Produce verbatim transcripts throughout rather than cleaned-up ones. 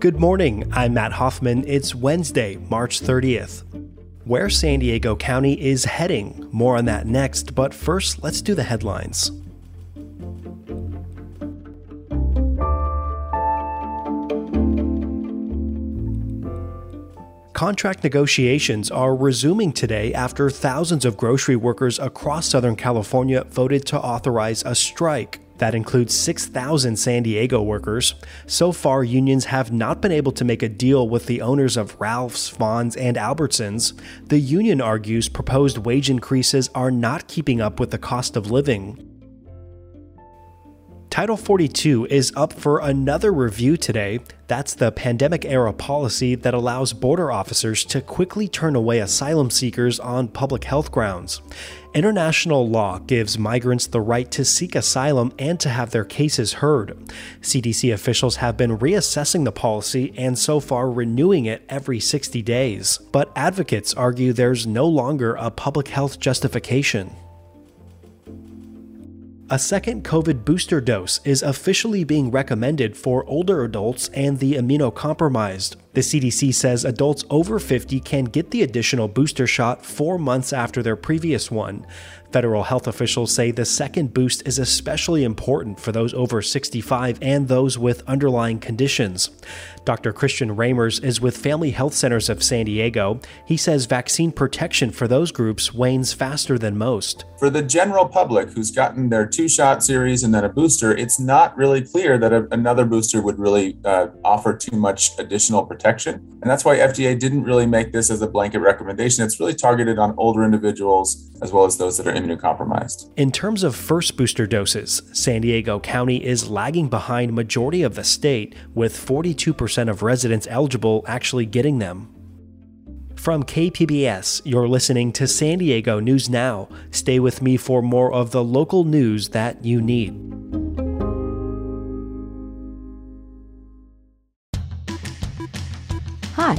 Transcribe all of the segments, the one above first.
Good morning, I'm Matt Hoffman. It's Wednesday, March thirtieth. Where San Diego County is heading. More on that next, but first, let's do the headlines. Contract negotiations are resuming today after thousands of grocery workers across Southern California voted to authorize a strike. That includes six thousand San Diego workers. So far, unions have not been able to make a deal with the owners of Ralph's, Vons, and Albertsons. The union argues proposed wage increases are not keeping up with the cost of living. Title forty-two is up for another review today. That's the pandemic-era policy that allows border officers to quickly turn away asylum seekers on public health grounds. International law gives migrants the right to seek asylum and to have their cases heard. C D C officials have been reassessing the policy and so far renewing it every sixty days. But advocates argue there's no longer a public health justification. A second COVID booster dose is officially being recommended for older adults and the immunocompromised. The C D C says adults over fifty can get the additional booster shot four months after their previous one. Federal health officials say the second boost is especially important for those over sixty-five and those with underlying conditions. Doctor Christian Ramers is with Family Health Centers of San Diego. He says vaccine protection for those groups wanes faster than most. For the general public who's gotten their two-shot series and then a booster, it's not really clear that a, another booster would really uh, offer too much additional protection. Protection. And that's why F D A didn't really make this as a blanket recommendation. It's really targeted on older individuals as well as those that are immunocompromised. In terms of first booster doses, San Diego County is lagging behind majority of the state, with forty-two percent of residents eligible actually getting them. From K P B S, you're listening to San Diego News Now. Stay with me for more of the local news that you need. Hi,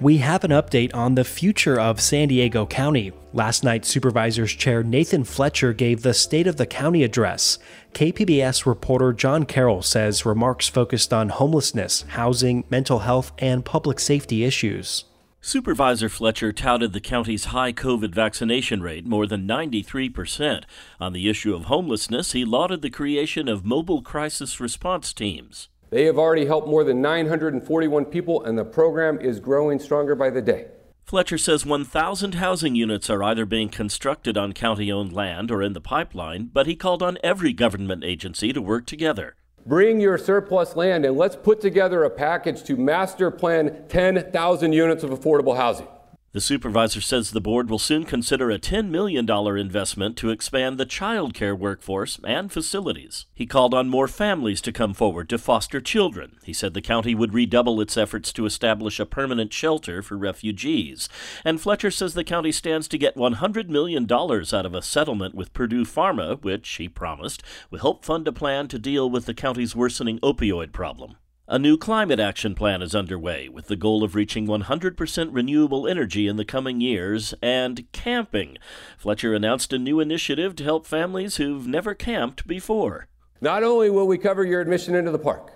We have an update on the future of San Diego County. Last night, Supervisors Chair Nathan Fletcher gave the State of the County address. K P B S reporter John Carroll says remarks focused on homelessness, housing, mental health, and public safety issues. Supervisor Fletcher touted the county's high COVID vaccination rate, more than ninety-three percent. On the issue of homelessness, he lauded the creation of mobile crisis response teams. They have already helped more than nine hundred forty-one people, and the program is growing stronger by the day. Fletcher says one thousand housing units are either being constructed on county-owned land or in the pipeline, but he called on every government agency to work together. Bring your surplus land and let's put together a package to master plan ten thousand units of affordable housing. The supervisor says the board will soon consider a ten million dollars investment to expand the child care workforce and facilities. He called on more families to come forward to foster children. He said the county would redouble its efforts to establish a permanent shelter for refugees. And Fletcher says the county stands to get one hundred million dollars out of a settlement with Purdue Pharma, which, he promised, will help fund a plan to deal with the county's worsening opioid problem. A new climate action plan is underway with the goal of reaching one hundred percent renewable energy in the coming years, and camping. Fletcher announced a new initiative to help families who've never camped before. Not only will we cover your admission into the park,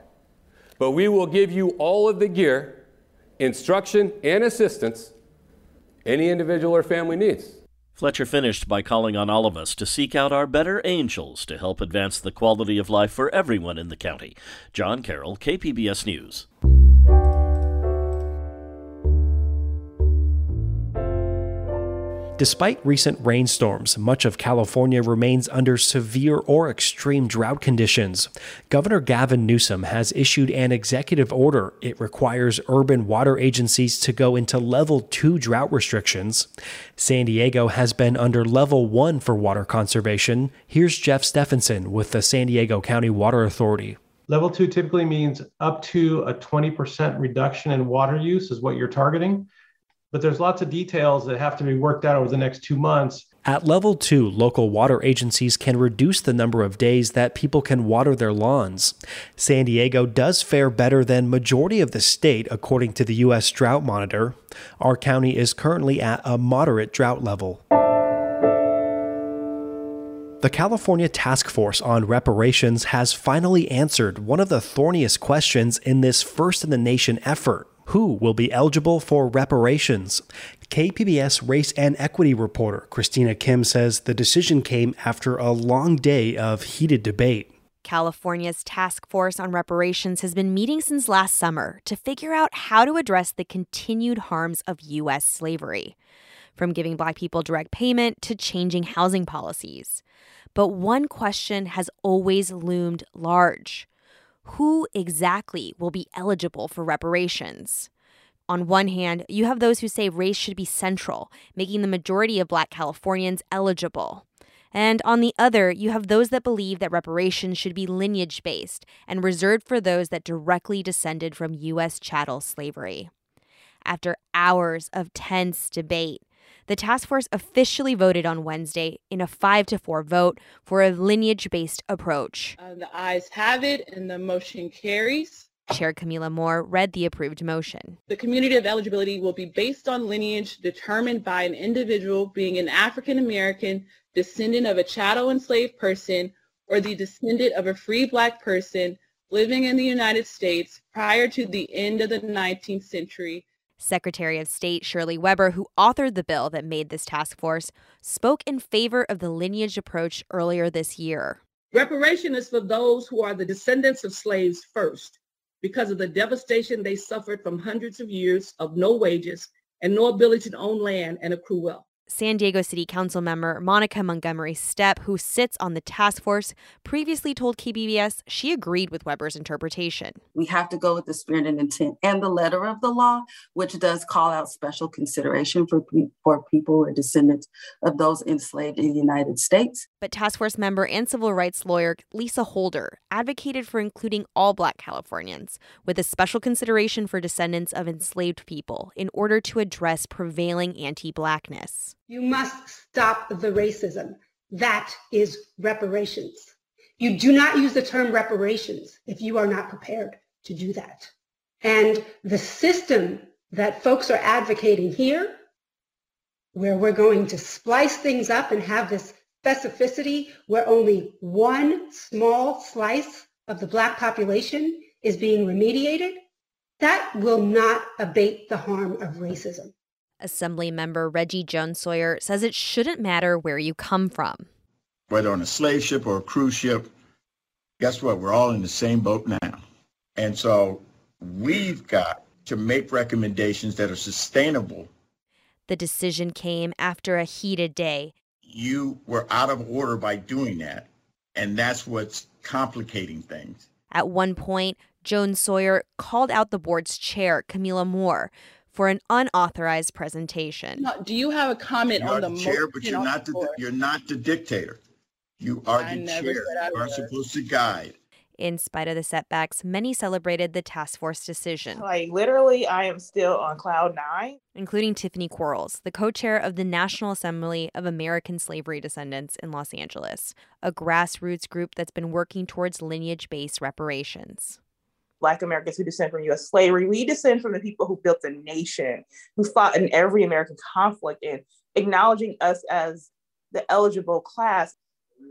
but we will give you all of the gear, instruction, and assistance any individual or family needs. Fletcher finished by calling on all of us to seek out our better angels to help advance the quality of life for everyone in the county. John Carroll, K P B S News. Despite recent rainstorms, much of California remains under severe or extreme drought conditions. Governor Gavin Newsom has issued an executive order. It requires urban water agencies to go into level two drought restrictions. San Diego has been under level one for water conservation. Here's Jeff Stephenson with the San Diego County Water Authority. Level two typically means up to a twenty percent reduction in water use is what you're targeting. But there's lots of details that have to be worked out over the next two months. At level two, local water agencies can reduce the number of days that people can water their lawns. San Diego does fare better than majority of the state, according to the U S Drought Monitor. Our county is currently at a moderate drought level. The California Task Force on Reparations has finally answered one of the thorniest questions in this first-in-the-nation effort. Who will be eligible for reparations? K P B S race and equity reporter Christina Kim says the decision came after a long day of heated debate. California's Task Force on Reparations has been meeting since last summer to figure out how to address the continued harms of U S slavery, from giving Black people direct payment to changing housing policies. But one question has always loomed large. Who exactly will be eligible for reparations? On one hand, you have those who say race should be central, making the majority of Black Californians eligible. And on the other, you have those that believe that reparations should be lineage-based and reserved for those that directly descended from U S chattel slavery. After hours of tense debate, the task force officially voted on Wednesday in a five to four vote for a lineage-based approach. Uh, the ayes have it and the motion carries. Chair Kamilah Moore read the approved motion. The community of eligibility will be based on lineage determined by an individual being an African-American descendant of a chattel enslaved person or the descendant of a free Black person living in the United States prior to the end of the nineteenth century. Secretary of State Shirley Weber, who authored the bill that made this task force, spoke in favor of the lineage approach earlier this year. Reparation is for those who are the descendants of slaves first, because of the devastation they suffered from hundreds of years of no wages and no ability to own land and accrue wealth. San Diego City Council member Monica Montgomery-Stepp, who sits on the task force, previously told K P B S she agreed with Weber's interpretation. We have to go with the spirit and intent and the letter of the law, which does call out special consideration for, for people who are descendants of those enslaved in the United States. But task force member and civil rights lawyer Lisa Holder advocated for including all Black Californians with a special consideration for descendants of enslaved people in order to address prevailing anti-Blackness. You must stop the racism. That is reparations. You do not use the term reparations if you are not prepared to do that. And the system that folks are advocating here, where we're going to splice things up and have this specificity where only one small slice of the Black population is being remediated, that will not abate the harm of racism. Assembly member Reggie Jones-Sawyer says it shouldn't matter where you come from. Whether on a slave ship or a cruise ship, guess what? We're all in the same boat now. And so we've got to make recommendations that are sustainable. The decision came after a heated day. You were out of order by doing that, and that's what's complicating things. At one point, Jones-Sawyer called out the board's chair, Kamilah Moore, for an unauthorized presentation. No, do you have a comment on the chair? But you're not the you're not the dictator. You are the chair. You are supposed to guide. In spite of the setbacks, many celebrated the task force decision. Like, literally, I am still on cloud nine. Including Tiffany Quarles, the co-chair of the National Assembly of American Slavery Descendants in Los Angeles, a grassroots group that's been working towards lineage-based reparations. Black Americans who descend from U S slavery, we descend from the people who built the nation, who fought in every American conflict, and acknowledging us as the eligible class,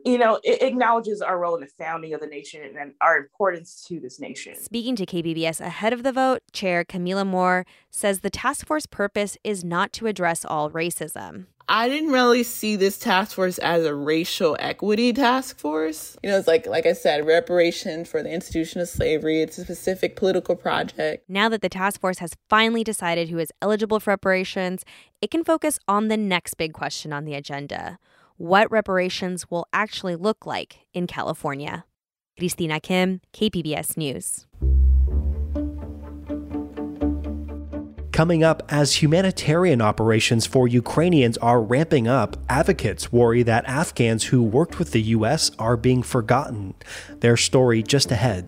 you know, it acknowledges our role in the founding of the nation and our importance to this nation. Speaking to K P B S ahead of the vote, Chair Kamilah Moore says the task force purpose is not to address all racism. I didn't really see this task force as a racial equity task force. You know, it's like, like I said, reparation for the institution of slavery. It's a specific political project. Now that the task force has finally decided who is eligible for reparations, it can focus on the next big question on the agenda: what reparations will actually look like in California. Christina Kim, K P B S News. Coming up, as humanitarian operations for Ukrainians are ramping up, advocates worry that Afghans who worked with the U S are being forgotten. Their story just ahead.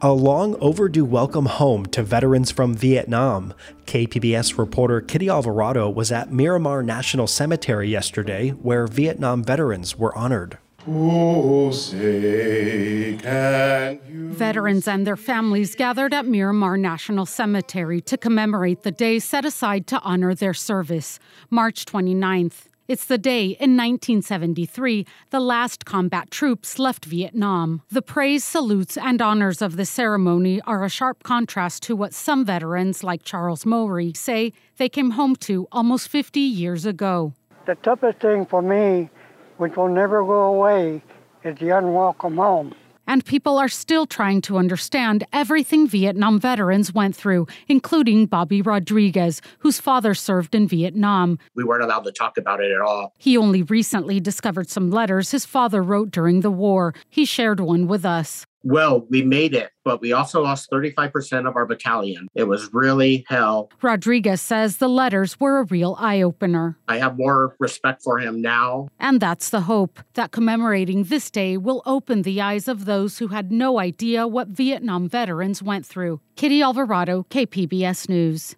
A long overdue welcome home to veterans from Vietnam. K P B S reporter Kitty Alvarado was at Miramar National Cemetery yesterday, where Vietnam veterans were honored. Oh, say can you... Veterans and their families gathered at Miramar National Cemetery to commemorate the day set aside to honor their service, March twenty-ninth. It's the day in nineteen seventy-three the last combat troops left Vietnam. The praise, salutes, and honors of the ceremony are a sharp contrast to what some veterans, like Charles Mowry, say they came home to almost fifty years ago. The toughest thing for me, which will never go away, is the unwelcome home. And people are still trying to understand everything Vietnam veterans went through, including Bobby Rodriguez, whose father served in Vietnam. We weren't allowed to talk about it at all. He only recently discovered some letters his father wrote during the war. He shared one with us. Well, we made it, but we also lost thirty-five percent of our battalion. It was really hell. Rodriguez says the letters were a real eye-opener. I have more respect for him now. And that's the hope, that commemorating this day will open the eyes of those who had no idea what Vietnam veterans went through. Kitty Alvarado, K P B S News.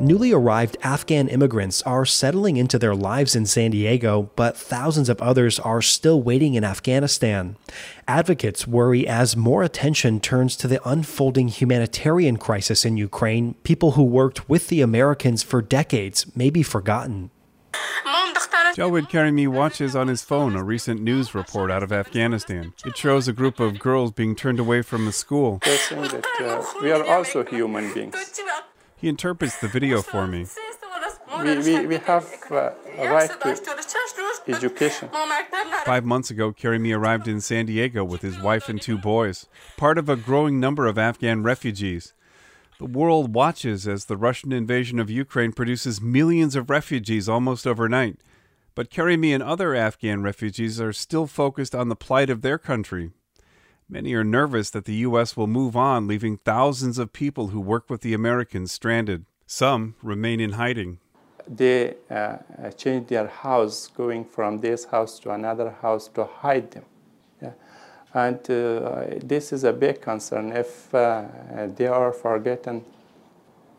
Newly arrived Afghan immigrants are settling into their lives in San Diego, but thousands of others are still waiting in Afghanistan. Advocates worry as more attention turns to the unfolding humanitarian crisis in Ukraine, people who worked with the Americans for decades may be forgotten. Jawed Karimi watches on his phone a recent news report out of Afghanistan. It shows a group of girls being turned away from the school. They're saying that uh, we are also human beings. He interprets the video for me. We, we, we have uh, a right to education. Five months ago, Karimi arrived in San Diego with his wife and two boys, part of a growing number of Afghan refugees. The world watches as the Russian invasion of Ukraine produces millions of refugees almost overnight. But Karimi and other Afghan refugees are still focused on the plight of their country. Many are nervous that the U S will move on, leaving thousands of people who work with the Americans stranded. Some remain in hiding. They uh, change their house, going from this house to another house to hide them. Yeah. And uh, this is a big concern. If uh, they are forgotten,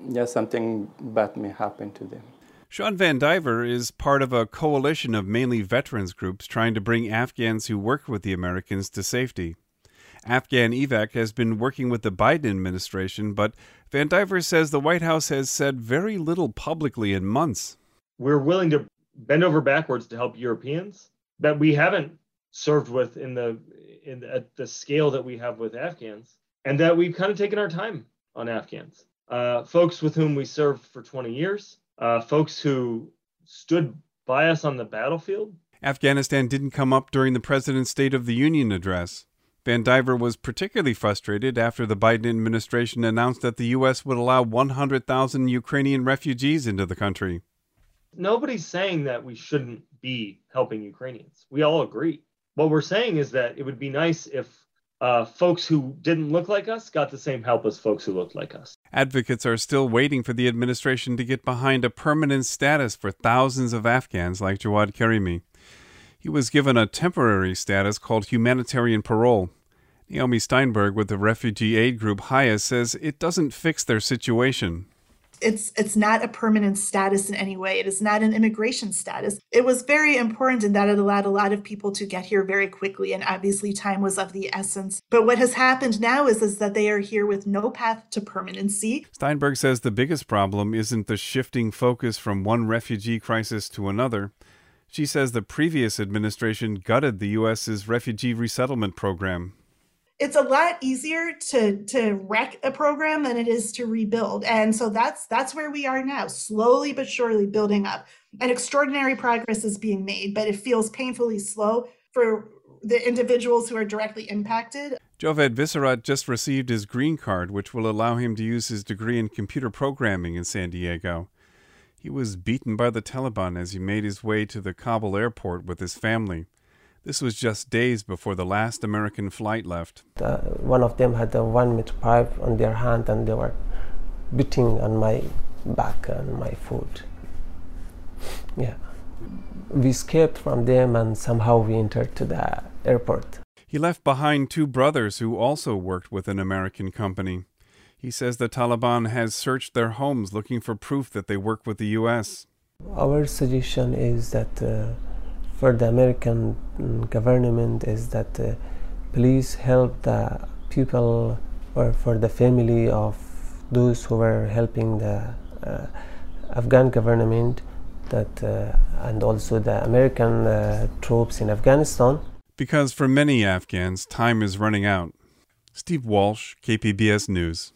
yeah, something bad may happen to them. Sean Van Diver is part of a coalition of mainly veterans groups trying to bring Afghans who worked with the Americans to safety. Afghan Evac has been working with the Biden administration, but Van Diver says the White House has said very little publicly in months. We're willing to bend over backwards to help Europeans that we haven't served with in the in the, at the scale that we have with Afghans, and that we've kind of taken our time on Afghans. Uh, folks with whom we served for twenty years, uh, folks who stood by us on the battlefield. Afghanistan didn't come up during the president's State of the Union address. Van Diver was particularly frustrated after the Biden administration announced that the U S would allow one hundred thousand Ukrainian refugees into the country. Nobody's saying that we shouldn't be helping Ukrainians. We all agree. What we're saying is that it would be nice if uh, folks who didn't look like us got the same help as folks who looked like us. Advocates are still waiting for the administration to get behind a permanent status for thousands of Afghans like Jawad Karimi. He was given a temporary status called humanitarian parole. Naomi Steinberg with the refugee aid group H I A says it doesn't fix their situation. It's it's not a permanent status in any way. It is not an immigration status. It was very important in that it allowed a lot of people to get here very quickly, and obviously time was of the essence. But what has happened now is, is that they are here with no path to permanency. Steinberg says the biggest problem isn't the shifting focus from one refugee crisis to another. She says the previous administration gutted the U S's refugee resettlement program. It's a lot easier to to wreck a program than it is to rebuild. And so that's that's where we are now, slowly but surely building up. And extraordinary progress is being made, but it feels painfully slow for the individuals who are directly impacted. Joved Visserat just received his green card, which will allow him to use his degree in computer programming in San Diego. He was beaten by the Taliban as he made his way to the Kabul airport with his family. This was just days before the last American flight left. Uh, one of them had a one-meter pipe on their hand, and they were beating on my back and my foot. Yeah. We escaped from them, and somehow we entered to the airport. He left behind two brothers who also worked with an American company. He says the Taliban has searched their homes looking for proof that they work with the U S. Our suggestion is that uh, for the American government is that uh, please help the people or for the family of those who were helping the uh, Afghan government that uh, and also the American uh, troops in Afghanistan. Because for many Afghans, time is running out. Steve Walsh, K P B S News.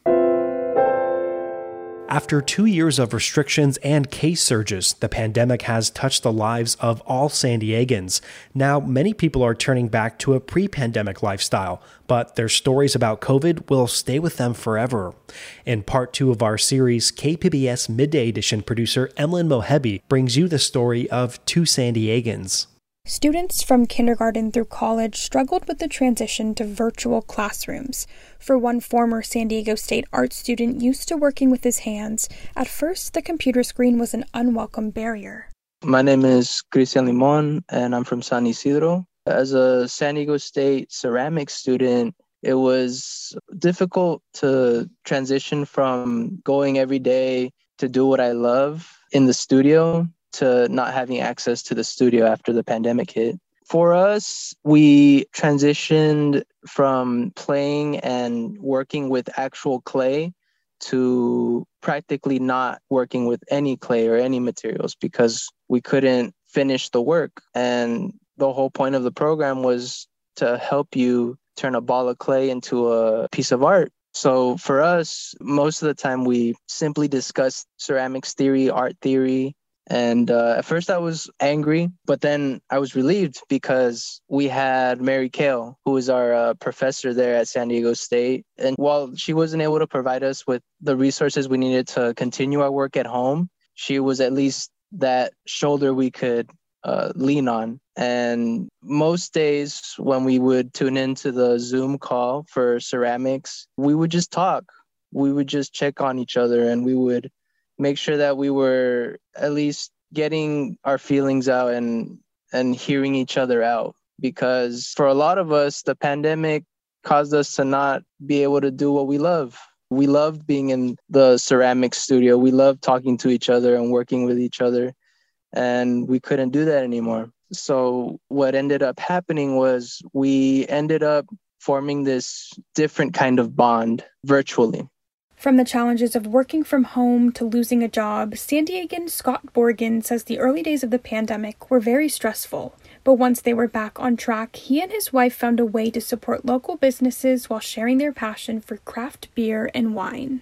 After two years of restrictions and case surges, the pandemic has touched the lives of all San Diegans. Now, many people are turning back to a pre-pandemic lifestyle, but their stories about COVID will stay with them forever. In part two of our series, K P B S Midday Edition producer Emlyn Mohebi brings you the story of two San Diegans. Students from kindergarten through college struggled with the transition to virtual classrooms. For one former San Diego State art student used to working with his hands, at first the computer screen was an unwelcome barrier. My name is Christian Limon, and I'm from San Isidro. As a San Diego State ceramics student, it was difficult to transition from going every day to do what I love in the studio to not having access to the studio after the pandemic hit. For us, we transitioned from playing and working with actual clay to practically not working with any clay or any materials because we couldn't finish the work. And the whole point of the program was to help you turn a ball of clay into a piece of art. So for us, most of the time we simply discussed ceramics theory, art theory. And uh, at first I was angry, but then I was relieved because we had Mary Kale, who is our uh, professor there at San Diego State. And while she wasn't able to provide us with the resources we needed to continue our work at home, she was at least that shoulder we could uh, lean on. And most days when we would tune into the Zoom call for ceramics, we would just talk. We would just check on each other, and we would make sure that we were at least getting our feelings out and and hearing each other out. Because for a lot of us, the pandemic caused us to not be able to do what we love. We loved being in the ceramics studio. We loved talking to each other and working with each other. And we couldn't do that anymore. So what ended up happening was we ended up forming this different kind of bond virtually. From the challenges of working from home to losing a job, San Diegan Scott Borgen says the early days of the pandemic were very stressful. But once they were back on track, he and his wife found a way to support local businesses while sharing their passion for craft beer and wine.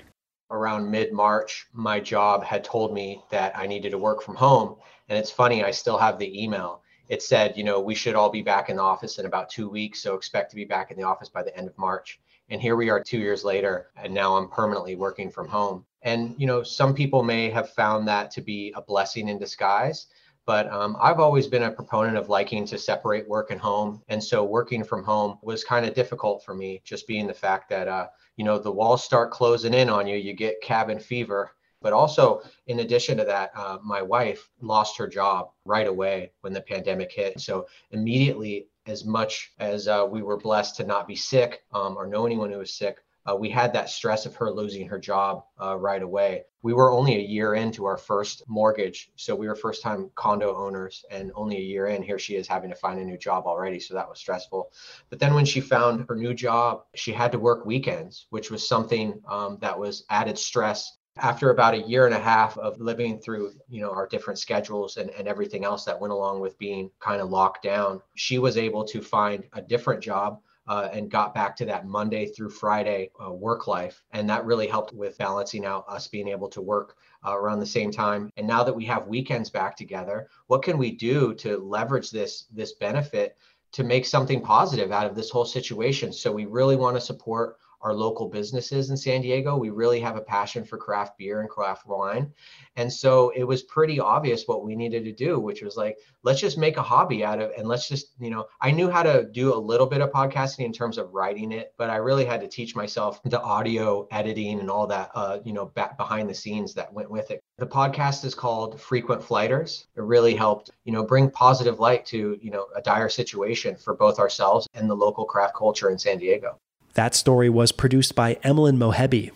Around mid-March, my job had told me that I needed to work from home. And it's funny, I still have the email. It said, you know, we should all be back in the office in about two weeks, so expect to be back in the office by the end of March. And here we are two years later, and now I'm permanently working from home. And, you know, some people may have found that to be a blessing in disguise, But um, I've always been a proponent of liking to separate work and home. And so working from home was kind of difficult for me, just being the fact that, uh, you know, the walls start closing in on you, you get cabin fever. But also, in addition to that, uh, my wife lost her job right away when the pandemic hit. So immediately, as much as uh, we were blessed to not be sick um, or know anyone who was sick, Uh, we had that stress of her losing her job uh, right away. We were only a year into our first mortgage. So we were first time condo owners, and only a year in, here she is having to find a new job already. So that was stressful. But then when she found her new job, she had to work weekends, which was something um, that was added stress. After about a year and a half of living through, you know, our different schedules and, and everything else that went along with being kind of locked down, she was able to find a different job. Uh, and got back to that Monday through Friday uh, work life. And that really helped with balancing out us being able to work uh, around the same time. And now that we have weekends back together, what can we do to leverage this, this benefit to make something positive out of this whole situation? So we really want to support our local businesses in San Diego. We really have a passion for craft beer and craft wine. And so it was pretty obvious what we needed to do, which was like, let's just make a hobby out of, and let's just, you know, I knew how to do a little bit of podcasting in terms of writing it, but I really had to teach myself the audio editing and all that, uh, you know, back behind the scenes that went with it. The podcast is called Frequent Flighters. It really helped, you know, bring positive light to, you know, a dire situation for both ourselves and the local craft culture in San Diego. That story was produced by Emlyn Mohebi.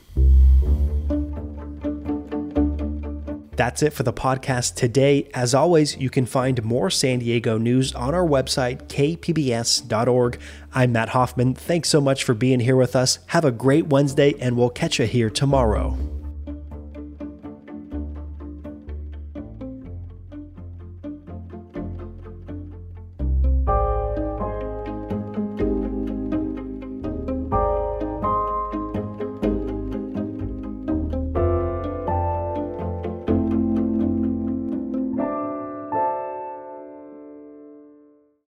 That's it for the podcast today. As always, you can find more San Diego news on our website, k p b s dot org. I'm Matt Hoffman. Thanks so much for being here with us. Have a great Wednesday, and we'll catch you here tomorrow.